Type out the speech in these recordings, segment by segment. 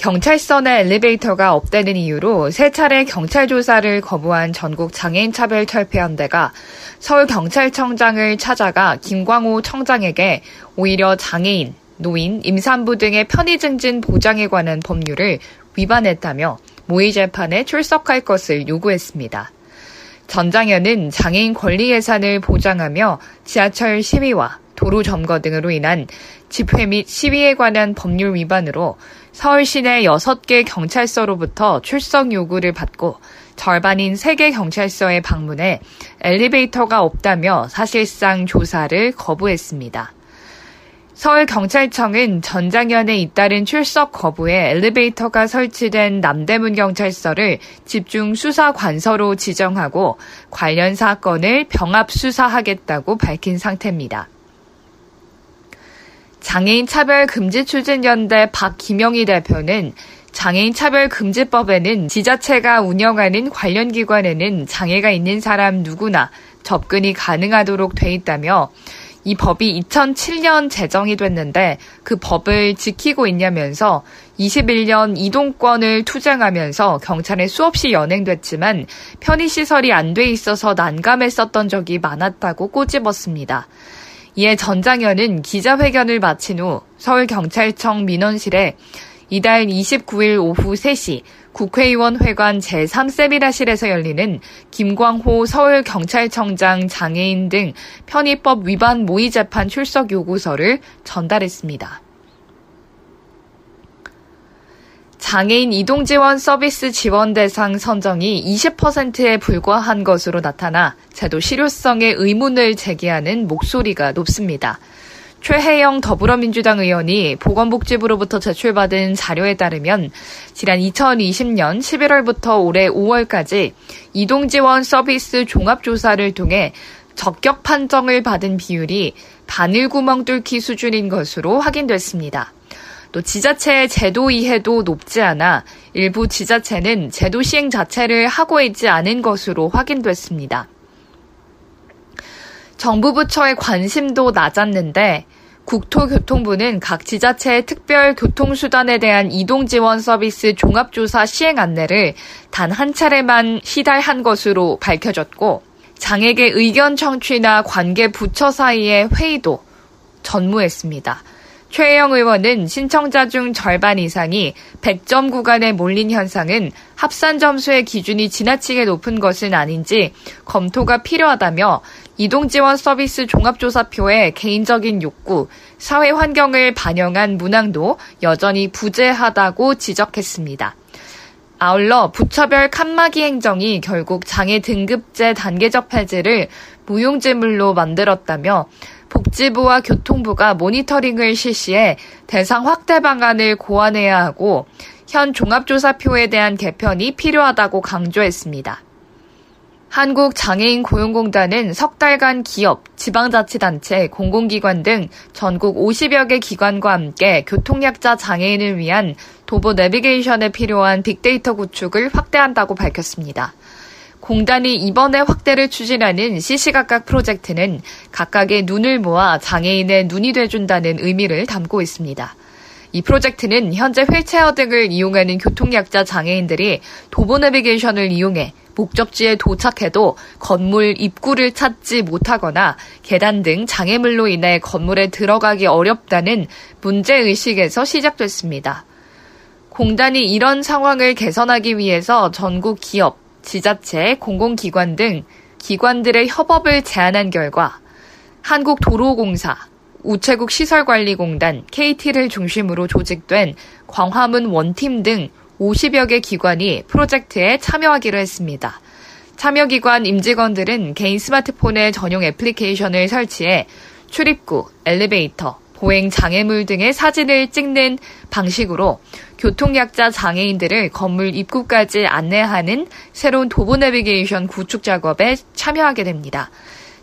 경찰선의 엘리베이터가 없다는 이유로 세 차례 경찰 조사를 거부한 전국 장애인차별철폐연대가 서울경찰청장을 찾아가 김광호 청장에게 오히려 장애인, 노인, 임산부 등의 편의 증진 보장에 관한 법률을 위반했다며 모의 재판에 출석할 것을 요구했습니다. 전 장현은 장애인 권리 예산을 보장하며 지하철 시위와 도로 점거 등으로 인한 집회 및 시위에 관한 법률 위반으로 서울 시내 6개 경찰서로부터 출석 요구를 받고 절반인 3개 경찰서에 방문해 엘리베이터가 없다며 사실상 조사를 거부했습니다. 서울경찰청은 전 장현의 잇따른 출석 거부에 엘리베이터가 설치된 남대문경찰서를 집중 수사 관서로 지정하고 관련 사건을 병합 수사하겠다고 밝힌 상태입니다. 장애인차별금지추진연대 박김영희 대표는 장애인차별금지법에는 지자체가 운영하는 관련 기관에는 장애가 있는 사람 누구나 접근이 가능하도록 돼 있다며 이 법이 2007년 제정이 됐는데 그 법을 지키고 있냐면서 21년 이동권을 투쟁하면서 경찰에 수없이 연행됐지만 편의시설이 안 돼 있어서 난감했었던 적이 많았다고 꼬집었습니다. 이에 전 장현은 기자회견을 마친 후 서울경찰청 민원실에 이달 29일 오후 3시 국회의원 회관 제3세미나실에서 열리는 김광호 서울경찰청장 장애인 등 편의법 위반 모의재판 출석 요구서를 전달했습니다. 장애인 이동지원 서비스 지원 대상 선정이 20%에 불과한 것으로 나타나 제도 실효성에 의문을 제기하는 목소리가 높습니다. 최혜영 더불어민주당 의원이 보건복지부로부터 제출받은 자료에 따르면 지난 2020년 11월부터 올해 5월까지 이동지원 서비스 종합조사를 통해 적격 판정을 받은 비율이 바늘구멍 뚫기 수준인 것으로 확인됐습니다. 또 지자체의 제도 이해도 높지 않아 일부 지자체는 제도 시행 자체를 하고 있지 않은 것으로 확인됐습니다. 정부 부처의 관심도 낮았는데 국토교통부는 각 지자체의 특별 교통수단에 대한 이동지원 서비스 종합조사 시행 안내를 단 한 차례만 시달한 것으로 밝혀졌고 장에게 의견 청취나 관계 부처 사이의 회의도 전무했습니다. 최혜영 의원은 신청자 중 절반 이상이 100점 구간에 몰린 현상은 합산 점수의 기준이 지나치게 높은 것은 아닌지 검토가 필요하다며 이동지원 서비스 종합조사표에 개인적인 욕구, 사회 환경을 반영한 문항도 여전히 부재하다고 지적했습니다. 아울러 부처별 칸막이 행정이 결국 장애 등급제 단계적 폐지를 무용지물로 만들었다며 복지부와 교통부가 모니터링을 실시해 대상 확대 방안을 고안해야 하고 현 종합조사표에 대한 개편이 필요하다고 강조했습니다. 한국장애인고용공단은 석 달간 기업, 지방자치단체, 공공기관 등 전국 50여 개 기관과 함께 교통약자 장애인을 위한 도보 내비게이션에 필요한 빅데이터 구축을 확대한다고 밝혔습니다. 공단이 이번에 확대를 추진하는 시시각각 프로젝트는 각각의 눈을 모아 장애인의 눈이 돼준다는 의미를 담고 있습니다. 이 프로젝트는 현재 휠체어 등을 이용하는 교통약자 장애인들이 도보 내비게이션을 이용해 목적지에 도착해도 건물 입구를 찾지 못하거나 계단 등 장애물로 인해 건물에 들어가기 어렵다는 문제의식에서 시작됐습니다. 공단이 이런 상황을 개선하기 위해서 전국 기업, 지자체, 공공기관 등 기관들의 협업을 제안한 결과 한국도로공사, 우체국시설관리공단, KT를 중심으로 조직된 광화문 원팀 등 50여 개 기관이 프로젝트에 참여하기로 했습니다. 참여기관 임직원들은 개인 스마트폰에 전용 애플리케이션을 설치해 출입구, 엘리베이터, 보행 장애물 등의 사진을 찍는 방식으로 교통약자 장애인들을 건물 입구까지 안내하는 새로운 도보 내비게이션 구축 작업에 참여하게 됩니다.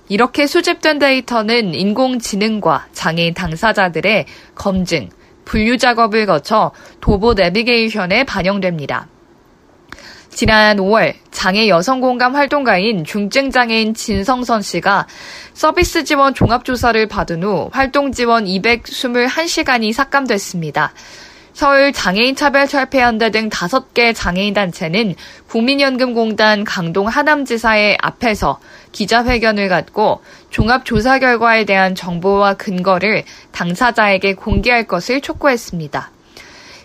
이렇게 수집된 데이터는 인공지능과 장애인 당사자들의 검증, 분류 작업을 거쳐 도보 내비게이션에 반영됩니다. 지난 5월 장애 여성 공감 활동가인 중증장애인 진성선 씨가 서비스 지원 종합조사를 받은 후 활동 지원 221시간이 삭감됐습니다. 서울 장애인차별철폐연대 등 5개 장애인단체는 국민연금공단 강동 하남지사의 앞에서 기자회견을 갖고 종합조사 결과에 대한 정보와 근거를 당사자에게 공개할 것을 촉구했습니다.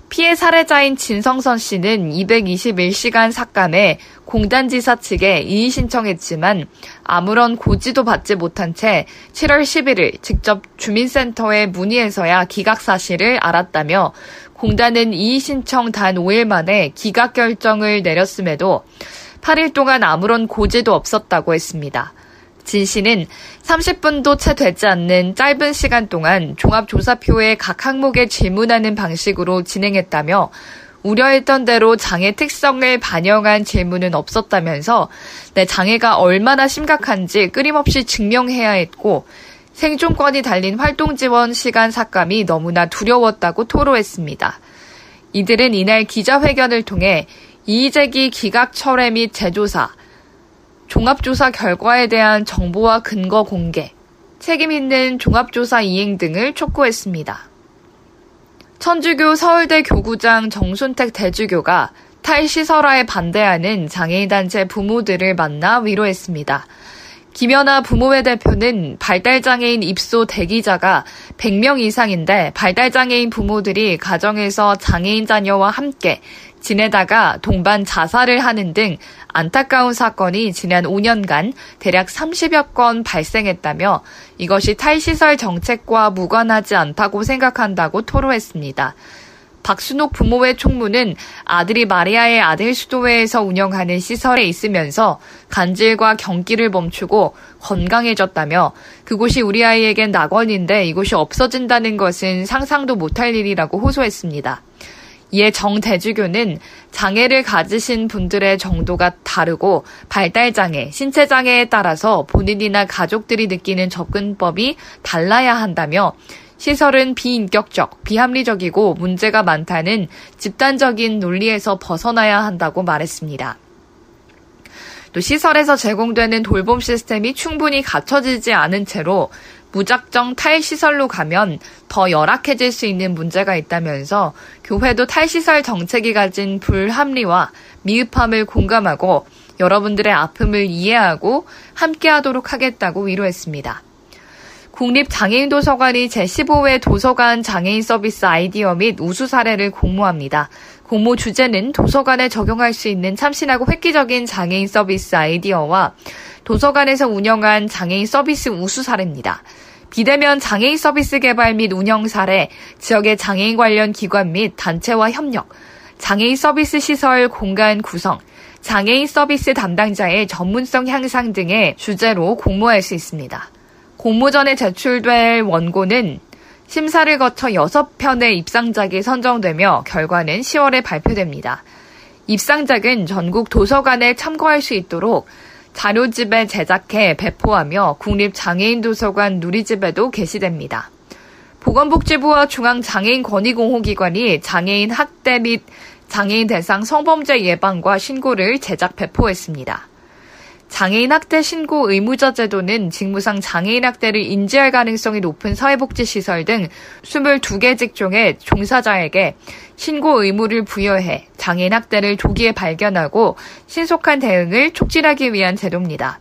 피해 사례자인 진성선 씨는 221시간 삭감에 공단지사 측에 이의 신청했지만 아무런 고지도 받지 못한 채 7월 11일 직접 주민센터에 문의해서야 기각 사실을 알았다며 공단은 이의 신청 단 5일 만에 기각 결정을 내렸음에도 8일 동안 아무런 고지도 없었다고 했습니다. 진 씨는 30분도 채 되지 않는 짧은 시간 동안 종합조사표에 각 항목에 질문하는 방식으로 진행했다며 우려했던 대로 장애 특성을 반영한 질문은 없었다면서 내 장애가 얼마나 심각한지 끊임없이 증명해야 했고 생존권이 달린 활동 지원 시간 삭감이 너무나 두려웠다고 토로했습니다. 이들은 이날 기자회견을 통해 이의제기 기각 철회 및 재조사, 종합조사 결과에 대한 정보와 근거 공개, 책임 있는 종합조사 이행 등을 촉구했습니다. 천주교 서울대 교구장 정순택 대주교가 탈시설화에 반대하는 장애인단체 부모들을 만나 위로했습니다. 김연아 부모회 대표는 발달장애인 입소 대기자가 100명 이상인데 발달장애인 부모들이 가정에서 장애인 자녀와 함께 지내다가 동반 자살을 하는 등 안타까운 사건이 지난 5년간 대략 30여 건 발생했다며 이것이 탈시설 정책과 무관하지 않다고 생각한다고 토로했습니다. 박순옥 부모회 총무는 아들이 마리아의 아들 수도회에서 운영하는 시설에 있으면서 간질과 경기를 멈추고 건강해졌다며 그곳이 우리 아이에겐 낙원인데 이곳이 없어진다는 것은 상상도 못할 일이라고 호소했습니다. 이에 정 대주교는 장애를 가지신 분들의 정도가 다르고 발달장애, 신체장애에 따라서 본인이나 가족들이 느끼는 접근법이 달라야 한다며 시설은 비인격적, 비합리적이고 문제가 많다는 집단적인 논리에서 벗어나야 한다고 말했습니다. 또 시설에서 제공되는 돌봄 시스템이 충분히 갖춰지지 않은 채로 무작정 탈시설로 가면 더 열악해질 수 있는 문제가 있다면서 교회도 탈시설 정책이 가진 불합리와 미흡함을 공감하고 여러분들의 아픔을 이해하고 함께하도록 하겠다고 위로했습니다. 국립장애인도서관이 제15회 도서관 장애인 서비스 아이디어 및 우수 사례를 공모합니다. 공모 주제는 도서관에 적용할 수 있는 참신하고 획기적인 장애인 서비스 아이디어와 도서관에서 운영한 장애인 서비스 우수 사례입니다. 비대면 장애인 서비스 개발 및 운영 사례, 지역의 장애인 관련 기관 및 단체와 협력, 장애인 서비스 시설 공간 구성, 장애인 서비스 담당자의 전문성 향상 등의 주제로 공모할 수 있습니다. 공모전에 제출될 원고는 심사를 거쳐 6편의 입상작이 선정되며 결과는 10월에 발표됩니다. 입상작은 전국 도서관에 참고할 수 있도록 자료집에 제작해 배포하며 국립장애인도서관 누리집에도 게시됩니다. 보건복지부와 중앙장애인권익옹호기관이 장애인 학대 및 장애인 대상 성범죄 예방과 신고를 제작 배포했습니다. 장애인 학대 신고 의무자 제도는 직무상 장애인 학대를 인지할 가능성이 높은 사회복지시설 등 22개 직종의 종사자에게 신고 의무를 부여해 장애인 학대를 조기에 발견하고 신속한 대응을 촉진하기 위한 제도입니다.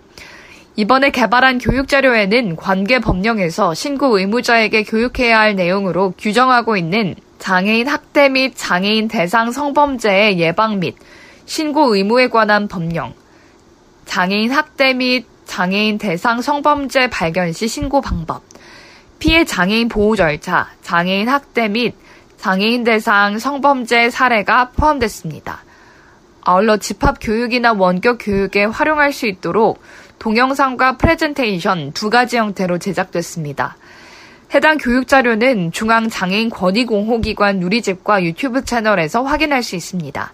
이번에 개발한 교육자료에는 관계 법령에서 신고 의무자에게 교육해야 할 내용으로 규정하고 있는 장애인 학대 및 장애인 대상 성범죄의 예방 및 신고 의무에 관한 법령, 장애인 학대 및 장애인 대상 성범죄 발견 시 신고 방법, 피해 장애인 보호 절차, 장애인 학대 및 장애인 대상 성범죄 사례가 포함됐습니다. 아울러 집합 교육이나 원격 교육에 활용할 수 있도록 동영상과 프레젠테이션 2가지 형태로 제작됐습니다. 해당 교육자료는 중앙장애인권익옹호기관 누리집과 유튜브 채널에서 확인할 수 있습니다.